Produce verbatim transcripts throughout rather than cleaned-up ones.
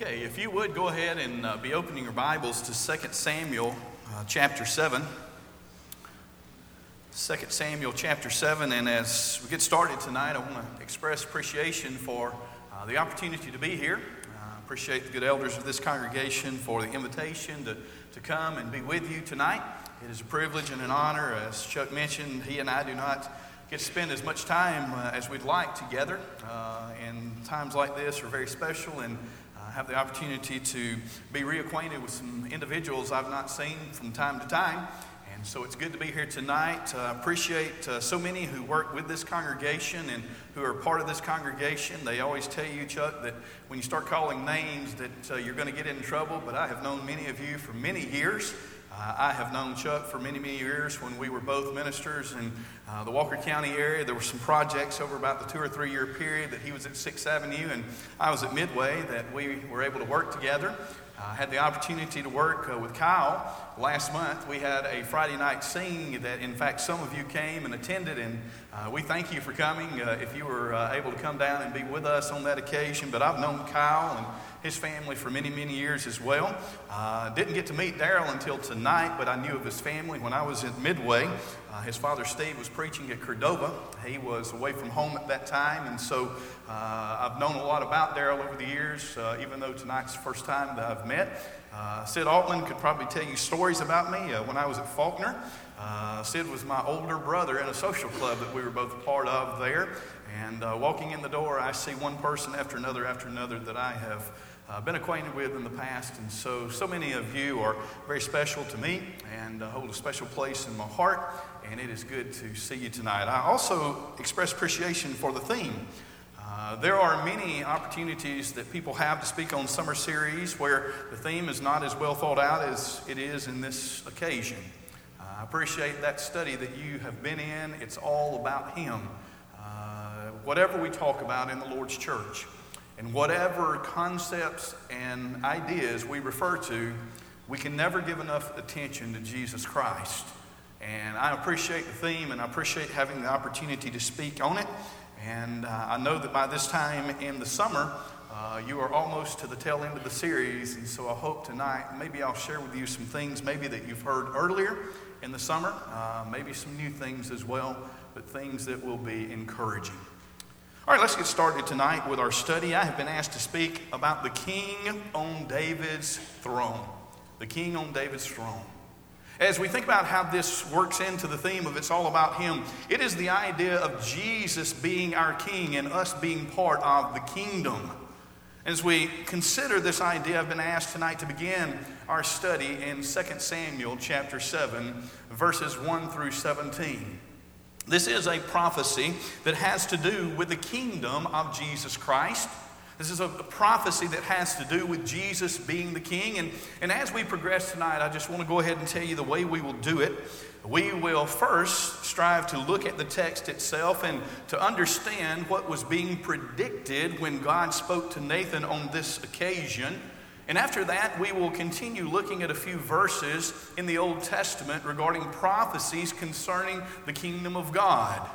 Okay, if you would go ahead and uh, be opening your Bibles to Second Samuel uh, chapter seven. Second Samuel chapter seven, and as we get started tonight, I want to express appreciation for uh, the opportunity to be here. I uh, appreciate the good elders of this congregation for the invitation to, to come and be with you tonight. It is a privilege and an honor. As Chuck mentioned, he and I do not get to spend as much time uh, as we'd like together, uh, and times like this are very special, and have the opportunity to be reacquainted with some individuals I've not seen from time to time. And so it's good to be here tonight. I uh, appreciate uh, so many who work with this congregation and who are part of this congregation. They always tell you, Chuck, that when you start calling names that uh, you're going to get in trouble, but I have known many of you for many years. Uh, I have known Chuck for many, many years when we were both ministers in uh, the Walker County area. There were some projects over about the two or three year period that he was at Sixth Avenue and I was at Midway that we were able to work together. I uh, had the opportunity to work uh, with Kyle last month. We had a Friday night sing that, in fact, some of you came and attended, and uh, we thank you for coming uh, if you were uh, able to come down and be with us on that occasion. But I've known Kyle and his family for many, many years as well. Uh, didn't get to meet Daryl until tonight, but I knew of his family when I was at Midway. Uh, his father, Steve, was preaching at Cordova. He was away from home at that time, and so uh, I've known a lot about Daryl over the years, uh, even though tonight's the first time that I've met. Uh, Sid Altland could probably tell you stories about me uh, when I was at Faulkner. Uh, Sid was my older brother in a social club that we were both a part of there. And uh, walking in the door, I see one person after another after another that I have uh, been acquainted with in the past. And so, so many of you are very special to me and uh, hold a special place in my heart. And it is good to see you tonight. I also express appreciation for the theme. Uh, there are many opportunities that people have to speak on summer series where the theme is not as well thought out as it is in this occasion. Uh, I appreciate that study that you have been in. It's all about Him. Uh, whatever we talk about in the Lord's church, and whatever concepts and ideas we refer to, we can never give enough attention to Jesus Christ. And I appreciate the theme, and I appreciate having the opportunity to speak on it. And uh, I know that by this time in the summer, uh, you are almost to the tail end of the series. And so I hope tonight, maybe I'll share with you some things maybe that you've heard earlier in the summer, uh, maybe some new things as well, but things that will be encouraging. All right, let's get started tonight with our study. I have been asked to speak about the king on David's throne. The king on David's throne. As we think about how this works into the theme of It's All About Him, it is the idea of Jesus being our king and us being part of the kingdom. As we consider this idea, I've been asked tonight to begin our study in Second Samuel chapter seven, verses one through seventeen. This is a prophecy that has to do with the kingdom of Jesus Christ. This is a prophecy that has to do with Jesus being the king. And, and as we progress tonight, I just want to go ahead and tell you the way we will do it. We will first strive to look at the text itself and to understand what was being predicted when God spoke to Nathan on this occasion. And after that, we will continue looking at a few verses in the Old Testament regarding prophecies concerning the kingdom of God.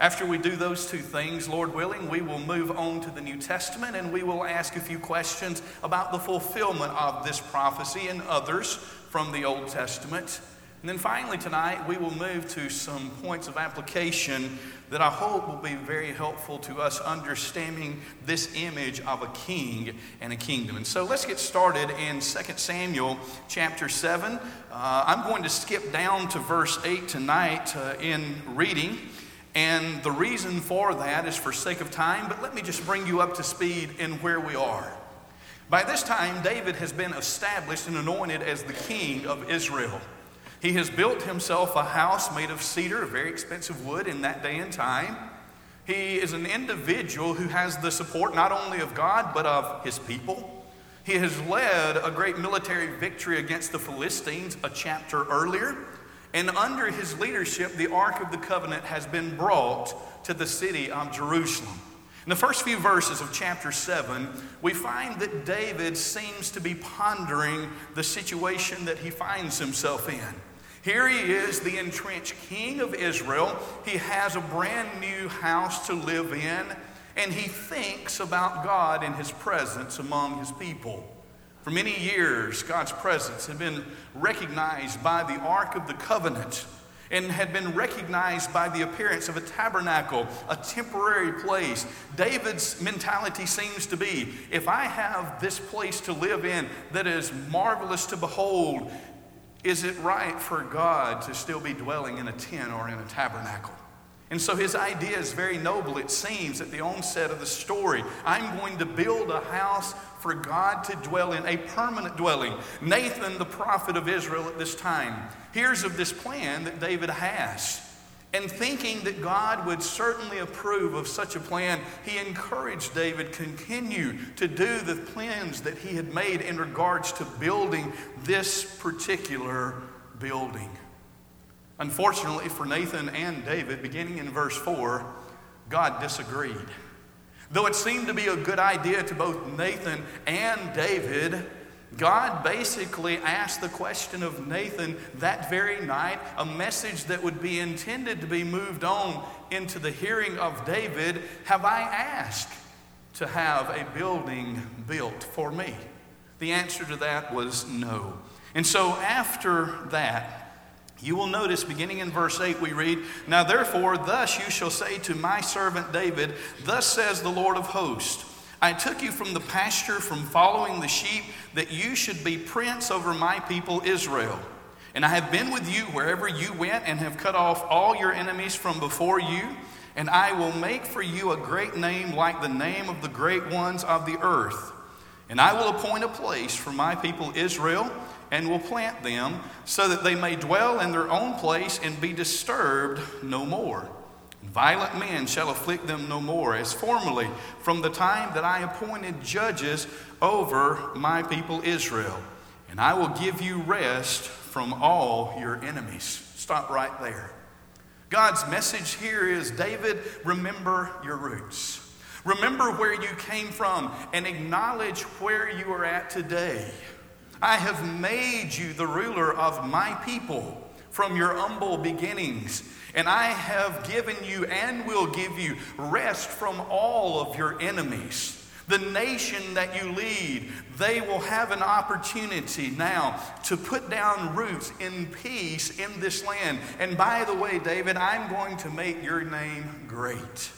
After we do those two things, Lord willing, we will move on to the New Testament and we will ask a few questions about the fulfillment of this prophecy and others from the Old Testament. And then finally tonight, we will move to some points of application that I hope will be very helpful to us understanding this image of a king and a kingdom. And so let's get started in Second Samuel chapter seven. Uh, I'm going to skip down to verse eight tonight uh, in reading. And the reason for that is for sake of time, but let me just bring you up to speed in where we are. By this time, David has been established and anointed as the king of Israel. He has built himself a house made of cedar, very expensive wood in that day and time. He is an individual who has the support not only of God, but of his people. He has led a great military victory against the Philistines a chapter earlier. And under his leadership, the Ark of the Covenant has been brought to the city of Jerusalem. In the first few verses of chapter seven, we find that David seems to be pondering the situation that he finds himself in. Here he is, the entrenched king of Israel. He has a brand new house to live in. and he thinks about God and his presence among his people. For many years, God's presence had been recognized by the Ark of the Covenant and had been recognized by the appearance of a tabernacle, a temporary place. David's mentality seems to be, if I have this place to live in that is marvelous to behold, is it right for God to still be dwelling in a tent or in a tabernacle? And so his idea is very noble, it seems, at the onset of the story. I'm going to build a house for God to dwell in, a permanent dwelling. Nathan, the prophet of Israel at this time, hears of this plan that David has. And thinking that God would certainly approve of such a plan, he encouraged David to continue to do the plans that he had made in regards to building this particular building. Unfortunately for Nathan and David, beginning in verse four, God disagreed. Though it seemed to be a good idea to both Nathan and David, God basically asked the question of Nathan that very night, a message that would be intended to be moved on into the hearing of David. Have I asked to have a building built for me? The answer to that was no. And so after that, you will notice beginning in verse eight we read, "Now therefore thus you shall say to my servant David, thus says the Lord of hosts, I took you from the pasture, from following the sheep, that you should be prince over my people Israel. And I have been with you wherever you went and have cut off all your enemies from before you. And I will make for you a great name like the name of the great ones of the earth. And I will appoint a place for my people Israel and will plant them so that they may dwell in their own place and be disturbed no more. Violent men shall afflict them no more, as formerly from the time that I appointed judges over my people Israel. And I will give you rest from all your enemies." Stop right there. God's message here is, David, remember your roots. Remember where you came from and acknowledge where you are at today. I have made you the ruler of my people from your humble beginnings. And I have given you and will give you rest from all of your enemies. The nation that you lead, they will have an opportunity now to put down roots in peace in this land. And by the way, David, I'm going to make your name great.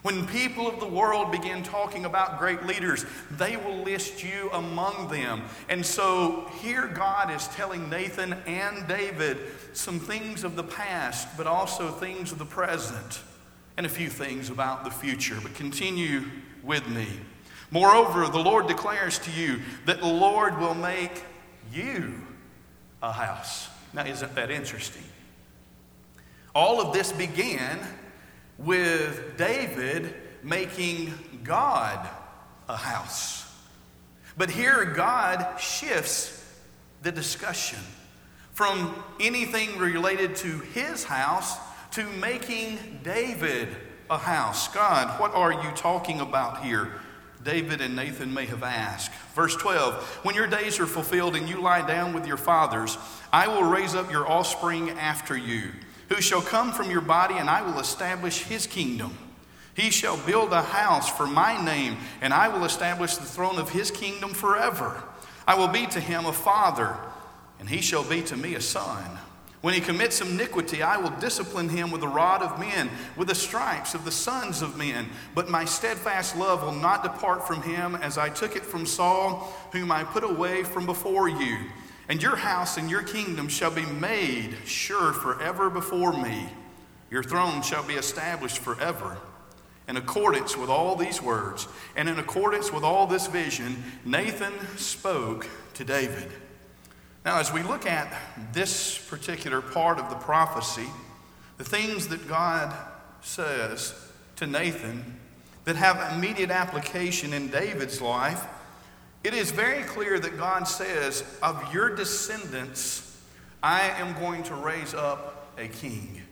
When people of the world begin talking about great leaders, they will list you among them. And so here God is telling Nathan and David some things of the past, but also things of the present, and a few things about the future. But continue with me. "Moreover, the Lord declares to you that the Lord will make you a house." Now, isn't that interesting? All of this began with David making God a house. But here God shifts the discussion from anything related to his house to making David a house. God, what are you talking about here? David and Nathan may have asked. Verse twelve, "When your days are fulfilled and you lie down with your fathers, I will raise up your offspring after you, who shall come from your body, and I will establish his kingdom. He shall build a house for my name, and I will establish the throne of his kingdom forever. I will be to him a father, and he shall be to me a son. When he commits iniquity, I will discipline him with the rod of men, with the stripes of the sons of men. But my steadfast love will not depart from him, as I took it from Saul, whom I put away from before you. And your house and your kingdom shall be made sure forever before me. Your throne shall be established forever." In accordance with all these words, and in accordance with all this vision, Nathan spoke to David. Now, as we look at this particular part of the prophecy, the things that God says to Nathan that have immediate application in David's life, it is very clear that God says, of your descendants, I am going to raise up a king.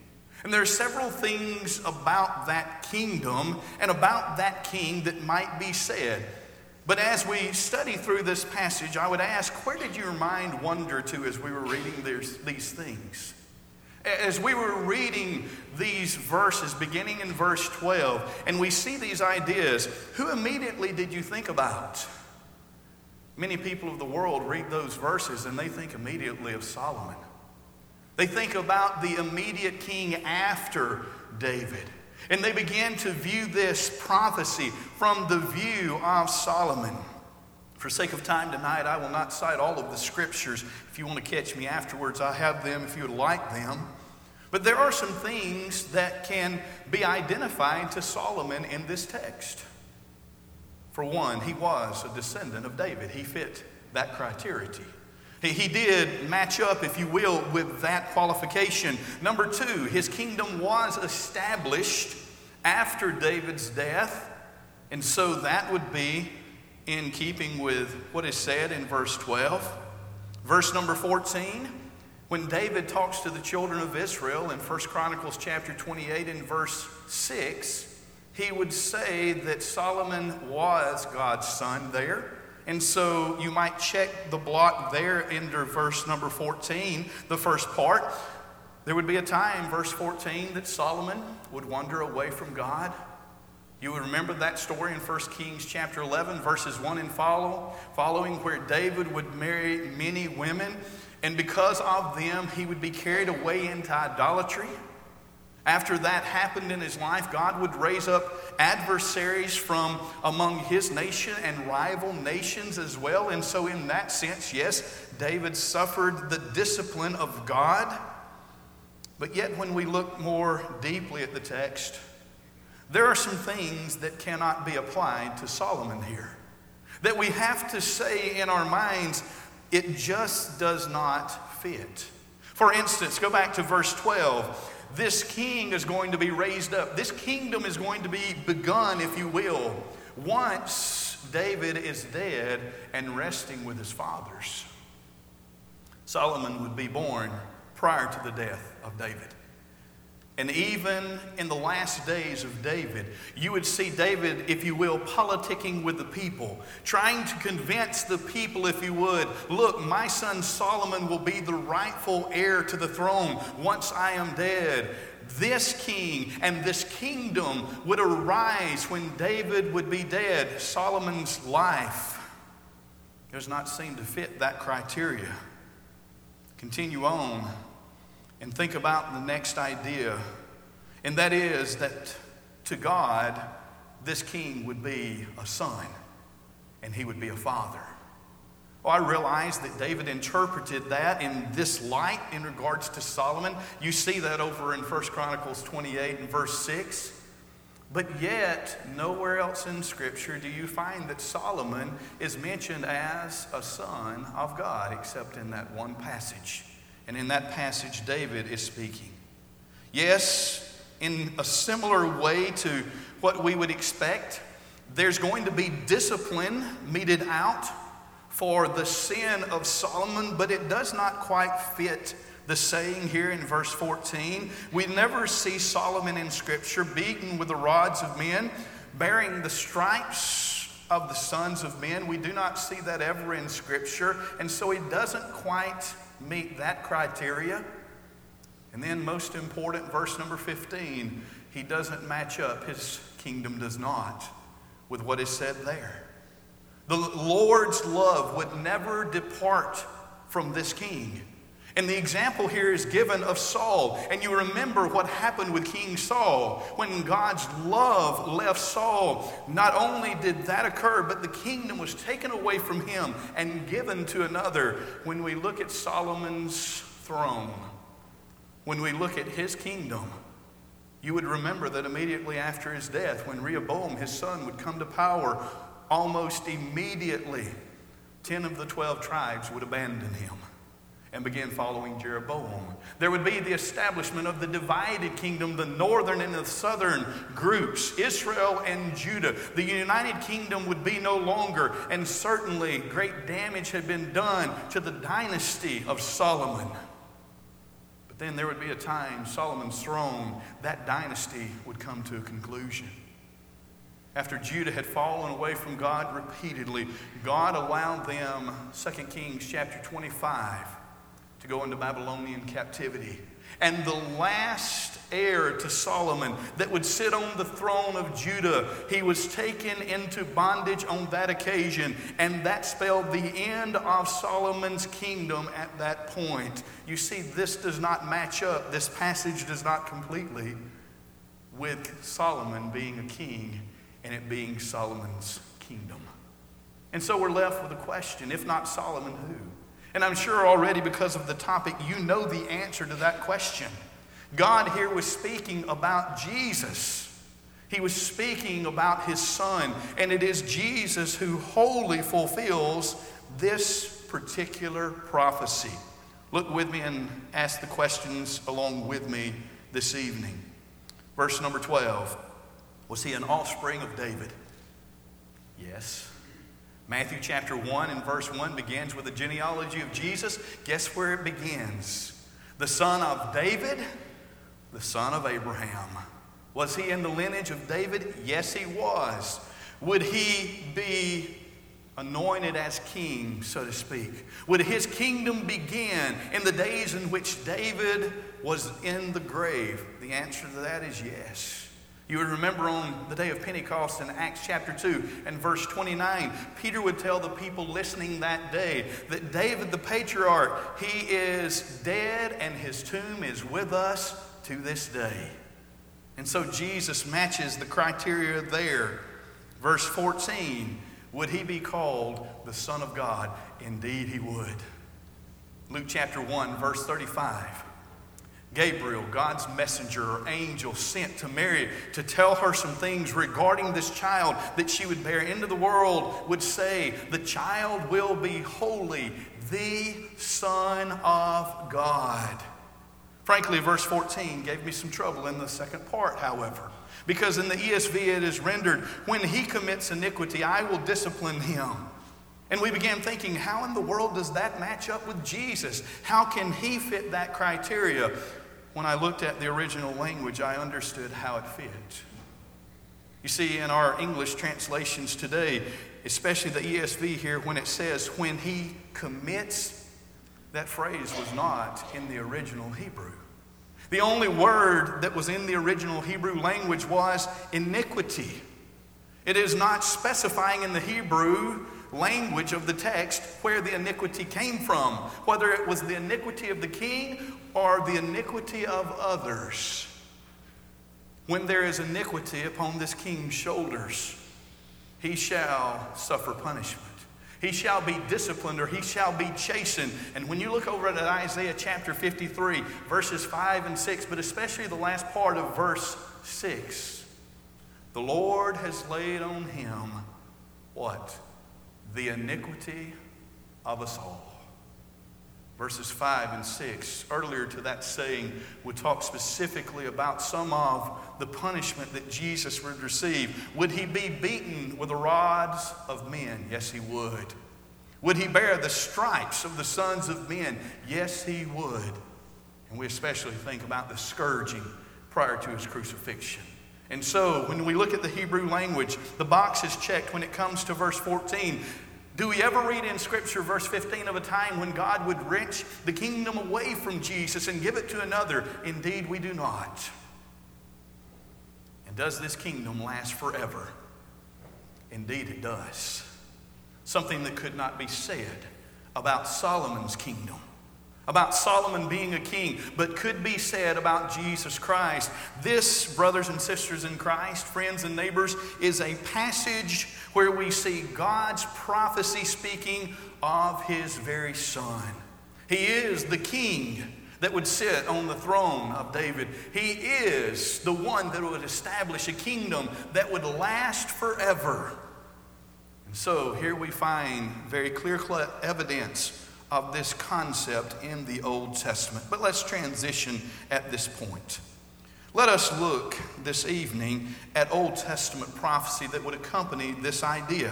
And there are several things about that kingdom and about that king that might be said. But as we study through this passage, I would ask, where did your mind wander to as we were reading these things? As we were reading these verses, beginning in verse twelve, and we see these ideas, who immediately did you think about? Many people of the world read those verses and they think immediately of Solomon. They think about the immediate king after David. And they begin to view this prophecy from the view of Solomon. For sake of time tonight, I will not cite all of the scriptures. If you want to catch me afterwards, I have them if you would like them. But there are some things that can be identified to Solomon in this text. For one, he was a descendant of David. He fit that criteria. He did match up, if you will, with that qualification. Number two, his kingdom was established after David's death. And so that would be in keeping with what is said in verse twelve. Verse number fourteen, when David talks to the children of Israel in First Chronicles chapter twenty-eight and verse six, he would say that Solomon was God's son there. And so you might check the block there under verse number fourteen, the first part. There would be a time, verse fourteen, that Solomon would wander away from God. You would remember that story in First Kings chapter eleven, verses one and follow, following, where David would marry many women, and because of them, he would be carried away into idolatry. After that happened in his life, God would raise up adversaries from among his nation and rival nations as well. And so in that sense, yes, David suffered the discipline of God. But yet when we look more deeply at the text, there are some things that cannot be applied to Solomon here, that we have to say in our minds, it just does not fit. For instance, go back to verse twelve. This king is going to be raised up. This kingdom is going to be begun, if you will, once David is dead and resting with his fathers. Solomon would be born prior to the death of David. And even in the last days of David, you would see David, if you will, politicking with the people, trying to convince the people, if you would, look, my son Solomon will be the rightful heir to the throne once I am dead. This king and this kingdom would arise when David would be dead. Solomon's life does not seem to fit that criteria. Continue on and think about the next idea, and that is that to God, this king would be a son, and he would be a father. Well, I realize that David interpreted that in this light in regards to Solomon. You see that over in First Chronicles twenty-eight and verse six. But yet, nowhere else in Scripture do you find that Solomon is mentioned as a son of God, except in that one passage. And in that passage, David is speaking. Yes, in a similar way to what we would expect, there's going to be discipline meted out for the sin of Solomon, but it does not quite fit the saying here in verse fourteen. We never see Solomon in Scripture beaten with the rods of men, bearing the stripes of the sons of men. We do not see that ever in Scripture, and so it doesn't quite meet that criteria. And then, most important, verse number fifteen, he doesn't match up, his kingdom does not, with what is said there. The Lord's love would never depart from this king. And the example here is given of Saul. And you remember what happened with King Saul. When God's love left Saul, not only did that occur, but the kingdom was taken away from him and given to another. When we look at Solomon's throne, when we look at his kingdom, you would remember that immediately after his death, when Rehoboam, his son, would come to power, almost immediately, ten of the twelve tribes would abandon him and begin following Jeroboam. There would be the establishment of the divided kingdom, the northern and the southern groups, Israel and Judah. The United Kingdom would be no longer, and certainly great damage had been done to the dynasty of Solomon. But then there would be a time, Solomon's throne, that dynasty would come to a conclusion. After Judah had fallen away from God repeatedly, God allowed them, Second Kings chapter twenty-five, to go into Babylonian captivity. and the last heir to Solomon that would sit on the throne of Judah. He was taken into bondage on that occasion, and that spelled the end of Solomon's kingdom at that point. You see, this does not match up. This passage does not completely with Solomon being a king and it being Solomon's kingdom. And so we're left with a question, if not Solomon, who? And I'm sure already because of the topic, you know the answer to that question. God here was speaking about Jesus. He was speaking about his son. And it is Jesus who wholly fulfills this particular prophecy. Look with me and ask the questions along with me this evening. Verse number twelve. Was he an offspring of David? Yes. Matthew chapter one and verse one begins with the genealogy of Jesus. Guess where it begins? The son of David, the son of Abraham. Was he in the lineage of David? Yes, he was. Would he be anointed as king, so to speak? Would his kingdom begin in the days in which David was in the grave? The answer to that is yes. You would remember on the day of Pentecost in Acts chapter two and verse twenty-nine, Peter would tell the people listening that day that David the patriarch, he is dead and his tomb is with us to this day. And so Jesus matches the criteria there. Verse fourteen, would he be called the Son of God? Indeed he would. Luke chapter one, verse thirty-five. Gabriel, God's messenger or angel, sent to Mary to tell her some things regarding this child that she would bear into the world, would say, the child will be holy, the Son of God. Frankly, verse fourteen gave me some trouble in the second part, however, because in the E S V it is rendered, when he commits iniquity, I will discipline him. And we began thinking, how in the world does that match up with Jesus? How can he fit that criteria? When I looked at the original language, I understood how it fit. You see, in our English translations today, especially the E S V here, when it says, when he commits, that phrase was not in the original Hebrew. The only word that was in the original Hebrew language was iniquity. It is not specifying in the Hebrew language of the text where the iniquity came from, whether it was the iniquity of the king or the iniquity of others. When there is iniquity upon this king's shoulders, he shall suffer punishment. He shall be disciplined, or he shall be chastened. And when you look over at Isaiah chapter fifty-three, verses five and six, but especially the last part of verse six, the Lord has laid on him what? The iniquity of us all. Verses five and six, earlier to that saying, we talked specifically about some of the punishment that Jesus would receive. Would he be beaten with the rods of men? Yes, he would. Would he bear the stripes of the sons of men? Yes, he would. And we especially think about the scourging prior to his crucifixion. And so, when we look at the Hebrew language, the box is checked when it comes to verse fourteen. Do we ever read in Scripture verse fifteen of a time when God would wrench the kingdom away from Jesus and give it to another? Indeed, we do not. And does this kingdom last forever? Indeed, it does. Something that could not be said about Solomon's kingdom, about Solomon being a king, but could be said about Jesus Christ. This, brothers and sisters in Christ, friends and neighbors, is a passage where we see God's prophecy speaking of his very son. He is the king that would sit on the throne of David. He is the one that would establish a kingdom that would last forever. And so here we find very clear evidence of this concept in the Old Testament. But let's transition at this point. Let us look this evening at Old Testament prophecy that would accompany this idea.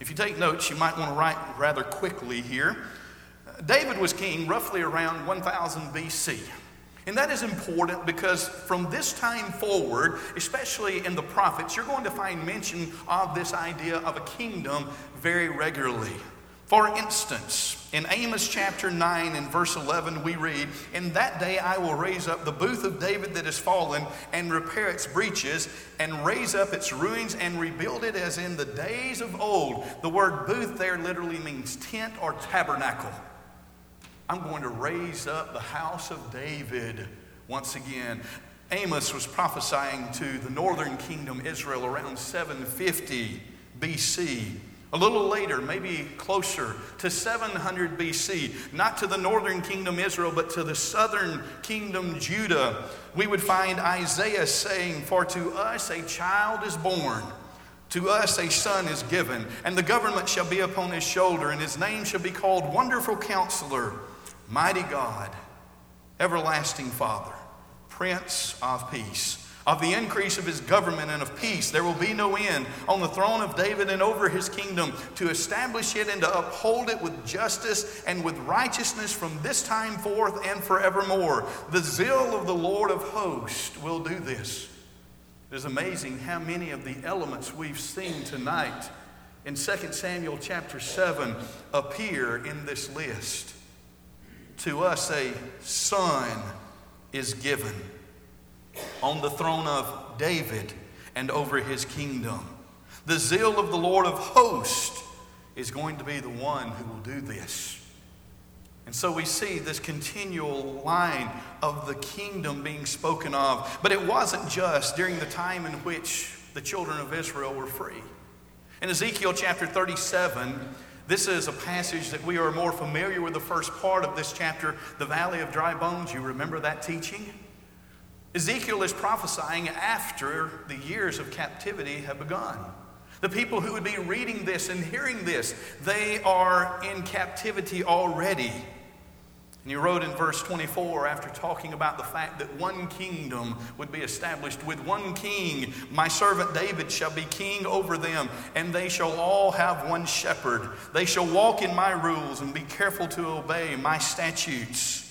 If you take notes, you might want to write rather quickly here. David was king roughly around one thousand B C. And that is important because from this time forward, especially in the prophets, you're going to find mention of this idea of a kingdom very regularly. For instance, in Amos chapter nine and verse eleven, we read, "In that day I will raise up the booth of David that is fallen, and repair its breaches, and raise up its ruins, and rebuild it as in the days of old." The word booth there literally means tent or tabernacle. I'm going to raise up the house of David once again. Amos was prophesying to the northern kingdom, Israel, around seven fifty B C. A little later, maybe closer to seven hundred B C, not to the northern kingdom Israel, but to the southern kingdom Judah, we would find Isaiah saying, "For to us a child is born, to us a son is given, and the government shall be upon his shoulder, and his name shall be called Wonderful Counselor, Mighty God, Everlasting Father, Prince of Peace. Of the increase of his government and of peace, there will be no end, on the throne of David and over his kingdom, to establish it and to uphold it with justice and with righteousness from this time forth and forevermore. The zeal of the Lord of hosts will do this." It is amazing how many of the elements we've seen tonight in Second Samuel chapter seven appear in this list. To us a son is given, on the throne of David and over his kingdom. The zeal of the Lord of hosts is going to be the one who will do this. And so we see this continual line of the kingdom being spoken of. But it wasn't just during the time in which the children of Israel were free. In Ezekiel chapter thirty-seven, this is a passage that we are more familiar with, the first part of this chapter, the Valley of Dry Bones. You remember that teaching? Ezekiel is prophesying after the years of captivity have begun. The people who would be reading this and hearing this, they are in captivity already. And he wrote in verse twenty-four, after talking about the fact that one kingdom would be established with one king, "My servant David shall be king over them, and they shall all have one shepherd. They shall walk in my rules and be careful to obey my statutes."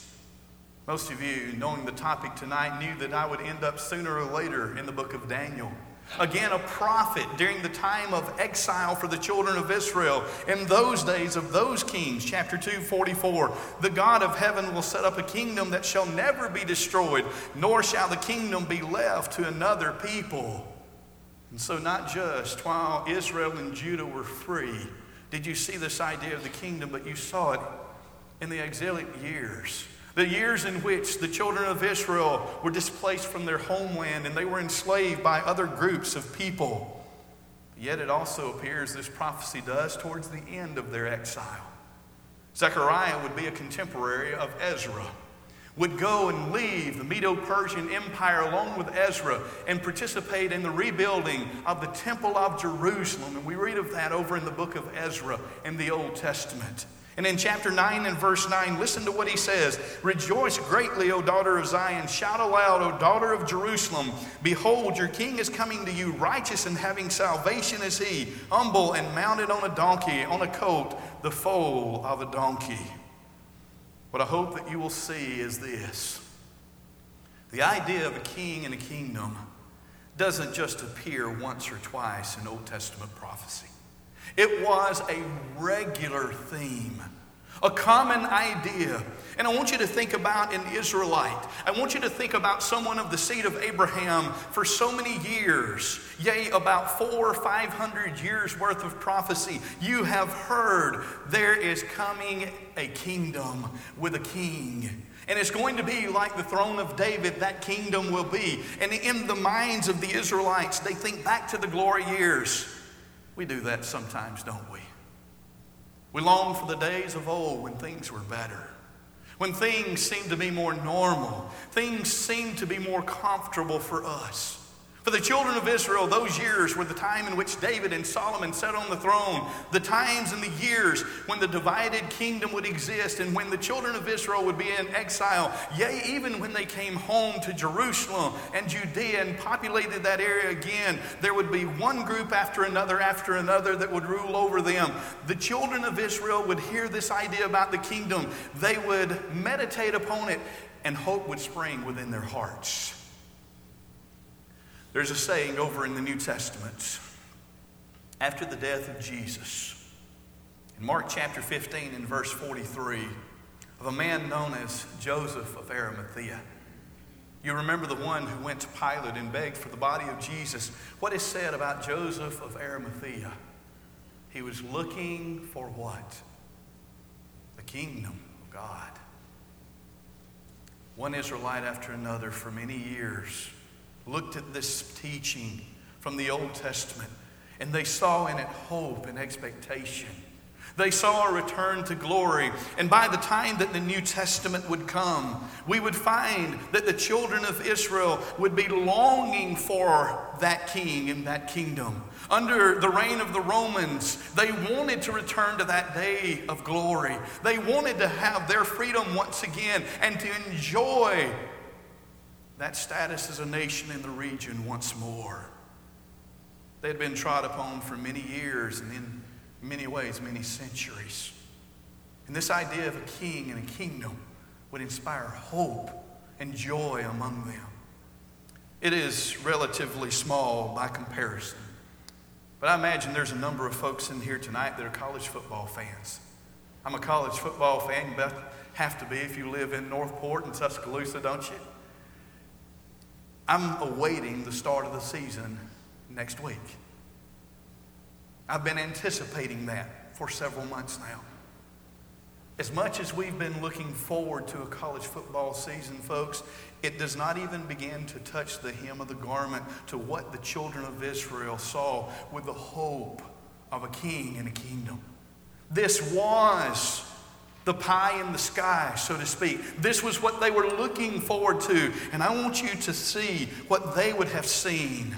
Most of you, knowing the topic tonight, knew that I would end up sooner or later in the book of Daniel. Again, a prophet during the time of exile for the children of Israel. "In those days of those kings," chapter two, forty-four, "the God of heaven will set up a kingdom that shall never be destroyed, nor shall the kingdom be left to another people." And so not just while Israel and Judah were free did you see this idea of the kingdom, but you saw it in the exilic years. The years in which the children of Israel were displaced from their homeland and they were enslaved by other groups of people. Yet it also appears, this prophecy does, towards the end of their exile. Zechariah would be a contemporary of Ezra, would go and leave the Medo-Persian Empire along with Ezra and participate in the rebuilding of the Temple of Jerusalem. And we read of that over in the book of Ezra in the Old Testament. And in chapter nine and verse nine, listen to what he says. "Rejoice greatly, O daughter of Zion. Shout aloud, O daughter of Jerusalem. Behold, your king is coming to you. Righteous and having salvation is he, humble and mounted on a donkey, on a colt, the foal of a donkey." What I hope that you will see is this. The idea of a king and a kingdom doesn't just appear once or twice in Old Testament prophecy. It was a regular theme, a common idea. And I want you to think about an Israelite. I want you to think about someone of the seed of Abraham for so many years. Yea, about four or five hundred years worth of prophecy. You have heard there is coming a kingdom with a king. And it's going to be like the throne of David, that kingdom will be. And in the minds of the Israelites, they think back to the glory years. We do that sometimes, don't we? We long for the days of old when things were better, when things seemed to be more normal, things seemed to be more comfortable for us. For the children of Israel, those years were the time in which David and Solomon sat on the throne, the times and the years when the divided kingdom would exist and when the children of Israel would be in exile, yea, even when they came home to Jerusalem and Judea and populated that area again, there would be one group after another after another that would rule over them. The children of Israel would hear this idea about the kingdom. They would meditate upon it, and hope would spring within their hearts. There's a saying over in the New Testament. After the death of Jesus, in Mark chapter fifteen and verse forty-three of a man known as Joseph of Arimathea. You remember the one who went to Pilate and begged for the body of Jesus. What is said about Joseph of Arimathea? He was looking for what? The kingdom of God. One Israelite after another for many years looked at this teaching from the Old Testament, and they saw in it hope and expectation. They saw a return to glory. And by the time that the New Testament would come, we would find that the children of Israel would be longing for that king and that kingdom. Under the reign of the Romans, they wanted to return to that day of glory. They wanted to have their freedom once again and to enjoy that status as a nation in the region once more. They had been trod upon for many years and in many ways, many centuries. And this idea of a king and a kingdom would inspire hope and joy among them. It is relatively small by comparison, but I imagine there's a number of folks in here tonight that are college football fans. I'm a college football fan, but have to be if you live in Northport and Tuscaloosa, don't you? I'm awaiting the start of the season next week. I've been anticipating that for several months now. As much as we've been looking forward to a college football season, folks, it does not even begin to touch the hem of the garment to what the children of Israel saw with the hope of a king and a kingdom. This was the pie in the sky, so to speak. This was what they were looking forward to. And I want you to see what they would have seen.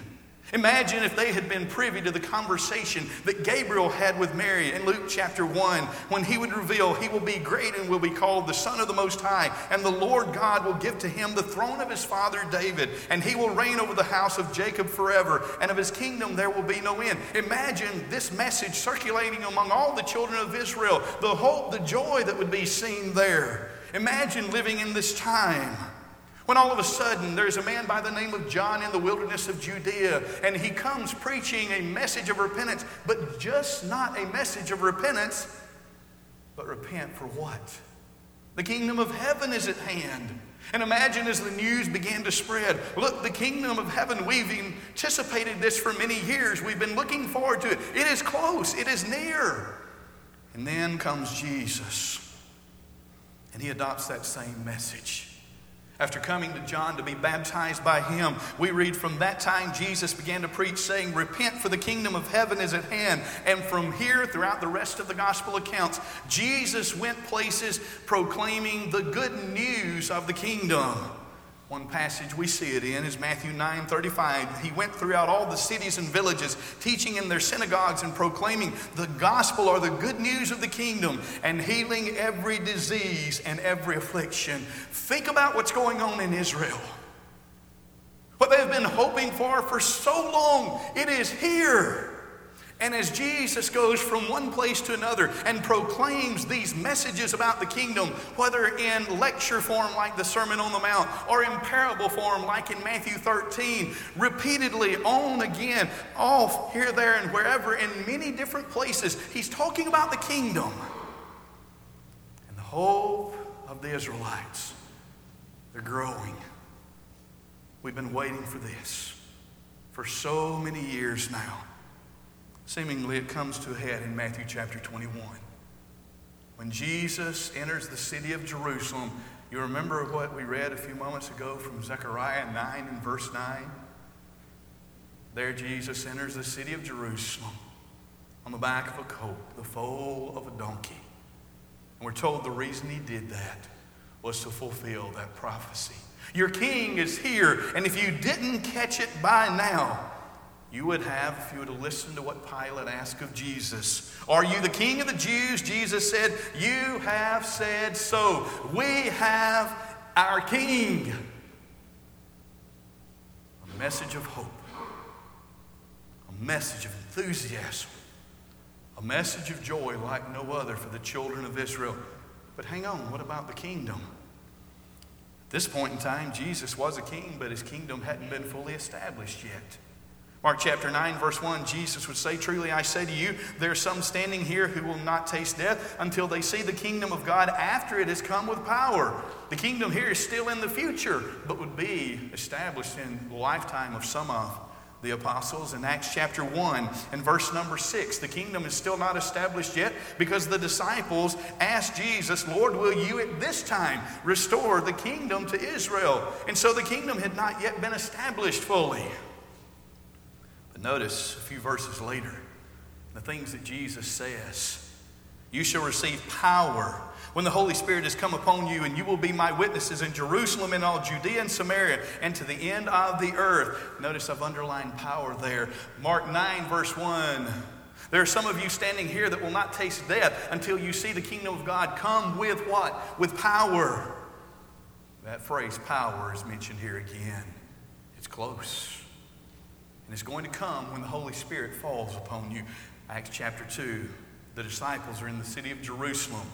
Imagine if they had been privy to the conversation that Gabriel had with Mary in Luke chapter one, when he would reveal, he will be great and will be called the Son of the Most High, and the Lord God will give to him the throne of his father David, and he will reign over the house of Jacob forever, and of his kingdom there will be no end. Imagine this message circulating among all the children of Israel, the hope, the joy that would be seen there. Imagine living in this time, when all of a sudden there's a man by the name of John in the wilderness of Judea, and he comes preaching a message of repentance, but just not a message of repentance, but repent for what? The kingdom of heaven is at hand. And imagine as the news began to spread, look, the kingdom of heaven, we've anticipated this for many years. We've been looking forward to it. It is close. It is near. And then comes Jesus, and he adopts that same message. After coming to John to be baptized by him, we read, from that time Jesus began to preach, saying, repent, for the kingdom of heaven is at hand. And from here, throughout the rest of the gospel accounts, Jesus went places proclaiming the good news of the kingdom. One passage we see it in is Matthew nine thirty-five. He went throughout all the cities and villages, teaching in their synagogues and proclaiming the gospel or the good news of the kingdom, and healing every disease and every affliction. Think about what's going on in Israel. What they've been hoping for for so long, it is here. And as Jesus goes from one place to another and proclaims these messages about the kingdom, whether in lecture form like the Sermon on the Mount or in parable form like in Matthew thirteen, repeatedly, on again, off, here, there, and wherever, in many different places, he's talking about the kingdom and the hope of the Israelites. They're growing. We've been waiting for this for so many years now. Seemingly, it comes to a head in Matthew chapter twenty-one. When Jesus enters the city of Jerusalem, you remember what we read a few moments ago from Zechariah nine and verse nine? There Jesus enters the city of Jerusalem on the back of a colt, the foal of a donkey. And we're told the reason he did that was to fulfill that prophecy. Your king is here, and if you didn't catch it by now, you would have, if you were to listen to what Pilate asked of Jesus, are you the king of the Jews? Jesus said, you have said so. We have our king. A message of hope. A message of enthusiasm. A message of joy like no other for the children of Israel. But hang on, what about the kingdom? At this point in time, Jesus was a king, but his kingdom hadn't been fully established yet. Mark chapter nine, verse one, Jesus would say, "Truly I say to you, there are some standing here who will not taste death until they see the kingdom of God after it has come with power." The kingdom here is still in the future, but would be established in the lifetime of some of the apostles. In Acts chapter one and verse number six, the kingdom is still not established yet because the disciples asked Jesus, "Lord, will you at this time restore the kingdom to Israel?" And so the kingdom had not yet been established fully. But notice a few verses later, the things that Jesus says, "You shall receive power when the Holy Spirit has come upon you, and you will be my witnesses in Jerusalem and all Judea and Samaria and to the end of the earth." Notice I've underlined power there. Mark nine, verse one. "There are some of you standing here that will not taste death until you see the kingdom of God come with" what? "With power." That phrase, power, is mentioned here again. It's close. And it's going to come when the Holy Spirit falls upon you. Acts chapter two, the disciples are in the city of Jerusalem.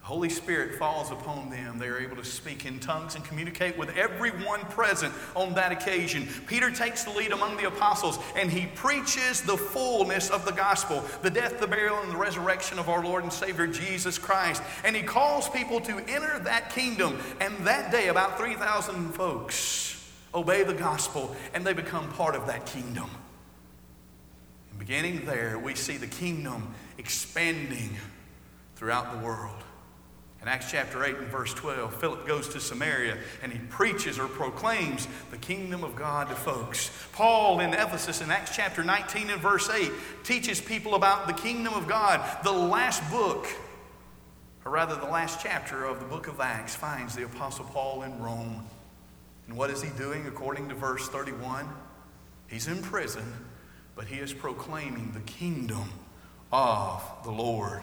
Holy Spirit falls upon them. They are able to speak in tongues and communicate with everyone present on that occasion. Peter takes the lead among the apostles, and he preaches the fullness of the gospel, the death, the burial, and the resurrection of our Lord and Savior Jesus Christ. And he calls people to enter that kingdom. And that day, about three thousand folks obey the gospel, and they become part of that kingdom. And beginning there, we see the kingdom expanding throughout the world. In Acts chapter eight and verse twelve, Philip goes to Samaria and he preaches or proclaims the kingdom of God to folks. Paul in Ephesus in Acts chapter nineteen and verse eight teaches people about the kingdom of God. The last book, or rather the last chapter of the book of Acts, finds the Apostle Paul in Rome. And what is he doing according to verse thirty-one? He's in prison, but he is proclaiming the kingdom of the Lord.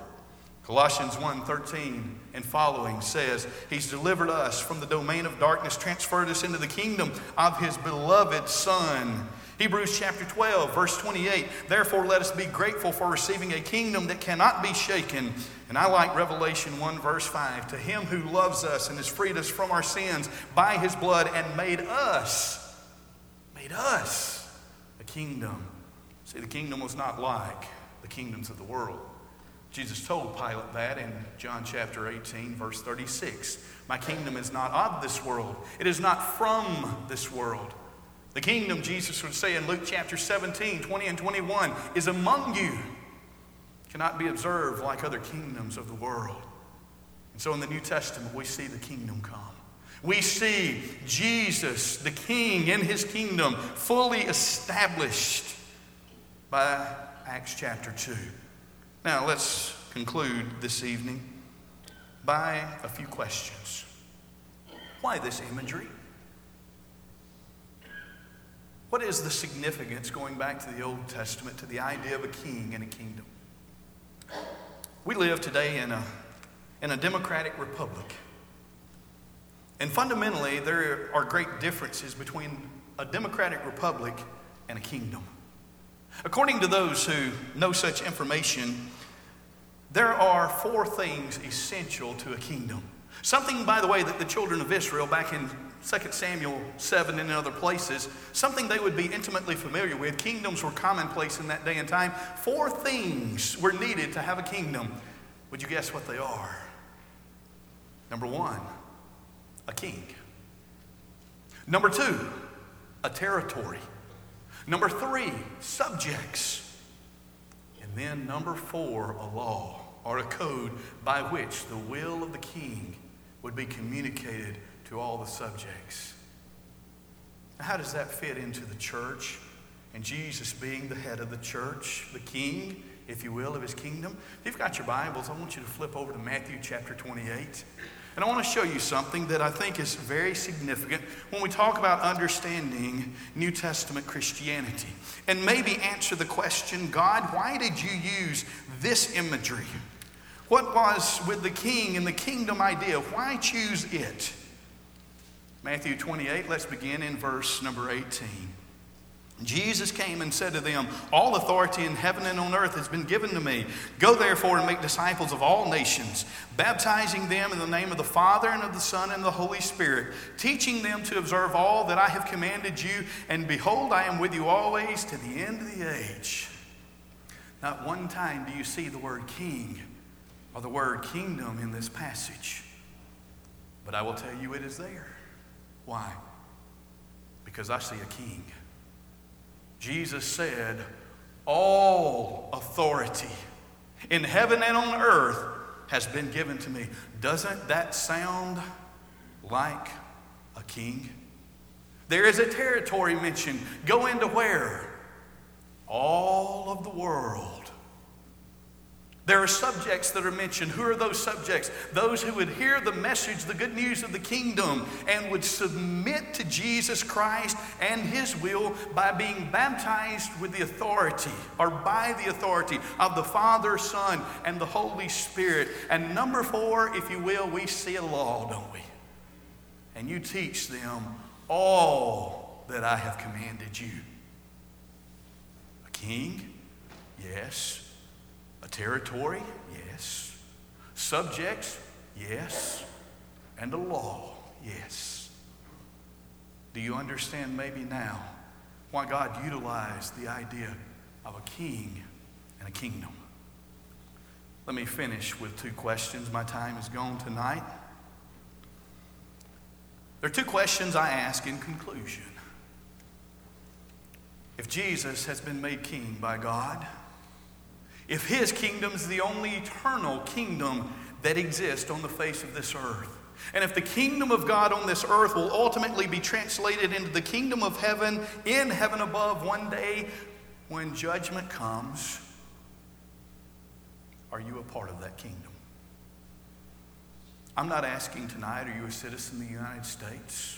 Colossians one thirteen and following says, "He's delivered us from the domain of darkness, transferred us into the kingdom of his beloved Son." Hebrews chapter twelve, verse twenty-eight, "Therefore let us be grateful for receiving a kingdom that cannot be shaken." And I like Revelation one, verse five, "To him who loves us and has freed us from our sins by his blood and made us, made us a kingdom." See, the kingdom was not like the kingdoms of the world. Jesus told Pilate that in John chapter eighteen, verse thirty-six. "My kingdom is not of this world. It is not from this world." The kingdom, Jesus would say in Luke chapter seventeen, twenty and twenty-one, is among you. It cannot be observed like other kingdoms of the world. And so in the New Testament, we see the kingdom come. We see Jesus, the King, in his kingdom, fully established by Acts chapter two. Now, let's conclude this evening by a few questions. Why this imagery? What is the significance, going back to the Old Testament, to the idea of a king and a kingdom? We live today in a, in a democratic republic. And fundamentally, there are great differences between a democratic republic and a kingdom. According to those who know such information, there are four things essential to a kingdom. Something, by the way, that the children of Israel back in Second Samuel seven and in other places, something they would be intimately familiar with. Kingdoms were commonplace in that day and time. Four things were needed to have a kingdom. Would you guess what they are? Number one, a king. Number two, a territory. Number three, subjects. And then number four, a law or a code by which the will of the king would be communicated to all the subjects. Now, how does that fit into the church? And Jesus being the head of the church, the king, if you will, of his kingdom. If you've got your Bibles, I want you to flip over to Matthew chapter twenty-eight. And I want to show you something that I think is very significant when we talk about understanding New Testament Christianity. And maybe answer the question, God, why did you use this imagery? What was with the king and the kingdom idea? Why choose it? Matthew twenty-eight, let's begin in verse number eighteen. Jesus came and said to them, "All authority in heaven and on earth has been given to me. Go therefore and make disciples of all nations, baptizing them in the name of the Father and of the Son and the Holy Spirit, teaching them to observe all that I have commanded you. And behold, I am with you always to the end of the age." Not one time do you see the word king or the word kingdom in this passage. But I will tell you it is there. Why? Because I see a king. Jesus said, "All authority in heaven and on earth has been given to me." Doesn't that sound like a king? There is a territory mentioned. Go into where? All of the world. There are subjects that are mentioned. Who are those subjects? Those who would hear the message, the good news of the kingdom, and would submit to Jesus Christ and his will by being baptized with the authority, or by the authority of the Father, Son, and the Holy Spirit. And number four, if you will, we see a law, don't we? "And you teach them all that I have commanded you." A king? Yes. A territory? Yes. Subjects? Yes. And a law? Yes. Do you understand maybe now why God utilized the idea of a king and a kingdom? Let me finish with two questions. My time is gone tonight. There are two questions I ask in conclusion. If Jesus has been made king by God, if his kingdom is the only eternal kingdom that exists on the face of this earth, and if the kingdom of God on this earth will ultimately be translated into the kingdom of heaven in heaven above one day when judgment comes, are you a part of that kingdom? I'm not asking tonight, are you a citizen of the United States?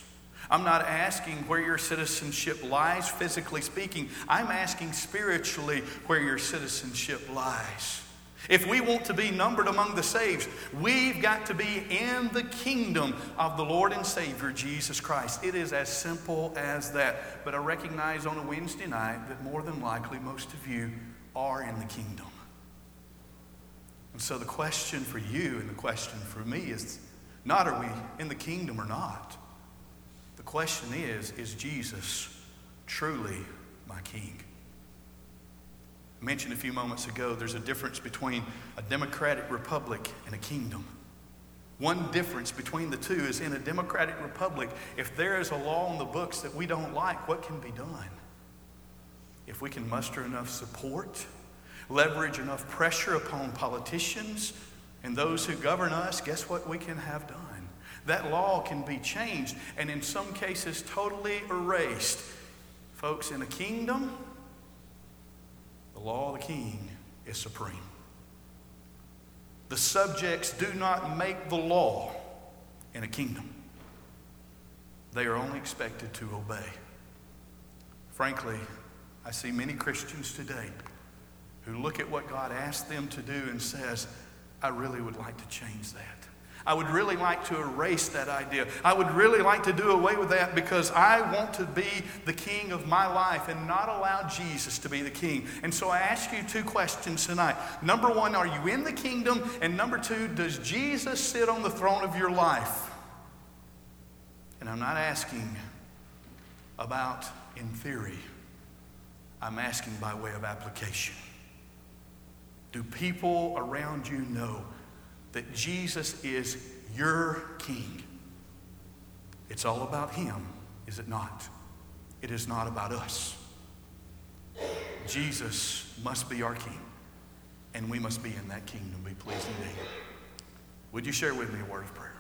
I'm not asking where your citizenship lies, physically speaking. I'm asking spiritually where your citizenship lies. If we want to be numbered among the saved, we've got to be in the kingdom of the Lord and Savior, Jesus Christ. It is as simple as that. But I recognize on a Wednesday night that more than likely most of you are in the kingdom. And so the question for you and the question for me is not are we in the kingdom or not. The question is, is Jesus truly my king? I mentioned a few moments ago, there's a difference between a democratic republic and a kingdom. One difference between the two is in a democratic republic, if there is a law on the books that we don't like, what can be done? If we can muster enough support, leverage enough pressure upon politicians and those who govern us, guess what we can have done? That law can be changed and in some cases totally erased. Folks, in a kingdom, the law of the king is supreme. The subjects do not make the law in a kingdom. They are only expected to obey. Frankly, I see many Christians today who look at what God asked them to do and says, "I really would like to change that. I would really like to erase that idea. I would really like to do away with that because I want to be the king of my life," and not allow Jesus to be the king. And so I ask you two questions tonight. Number one, are you in the kingdom? And number two, does Jesus sit on the throne of your life? And I'm not asking about in theory. I'm asking by way of application. Do people around you know that Jesus is your king? It's all about him, is it not? It is not about us. Jesus must be our king, and we must be in that kingdom, be pleasing to him. Would you share with me a word of prayer?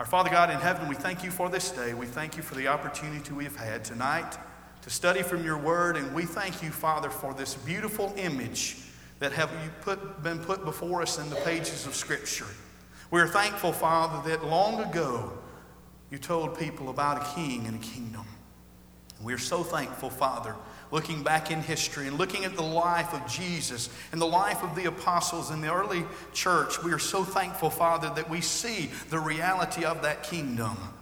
Our Father God in heaven, we thank you for this day. We thank you for the opportunity we have had tonight to study from your word, and we thank you, Father, for this beautiful image that have you put, been put before us in the pages of Scripture. We are thankful, Father, that long ago you told people about a king and a kingdom. We are so thankful, Father, looking back in history and looking at the life of Jesus and the life of the apostles in the early church. We are so thankful, Father, that we see the reality of that kingdom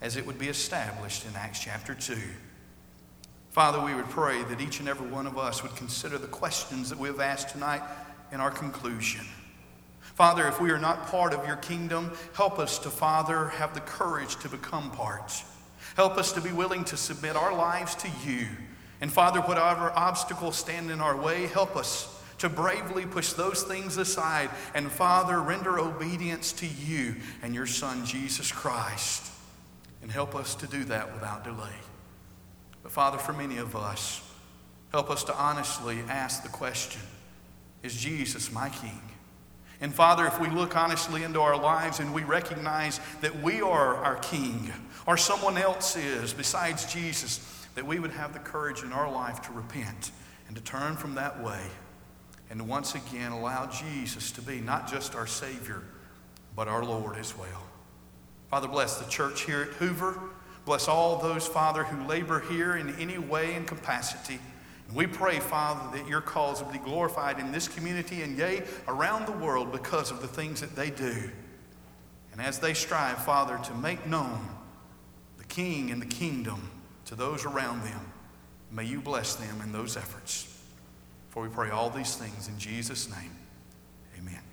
as it would be established in Acts chapter two. Father, we would pray that each and every one of us would consider the questions that we have asked tonight in our conclusion. Father, if we are not part of your kingdom, help us to, Father, have the courage to become parts. Help us to be willing to submit our lives to you. And Father, whatever obstacles stand in our way, help us to bravely push those things aside. And Father, render obedience to you and your Son, Jesus Christ. And help us to do that without delay. But Father, for many of us, help us to honestly ask the question, is Jesus my King? And Father, if we look honestly into our lives and we recognize that we are our King, or someone else is besides Jesus, that we would have the courage in our life to repent and to turn from that way and once again allow Jesus to be not just our Savior, but our Lord as well. Father, bless the church here at Hoover. Bless all those, Father, who labor here in any way and capacity. And we pray, Father, that your cause will be glorified in this community and, yea, around the world because of the things that they do. And as they strive, Father, to make known the King and the kingdom to those around them, may you bless them in those efforts. For we pray all these things in Jesus' name. Amen.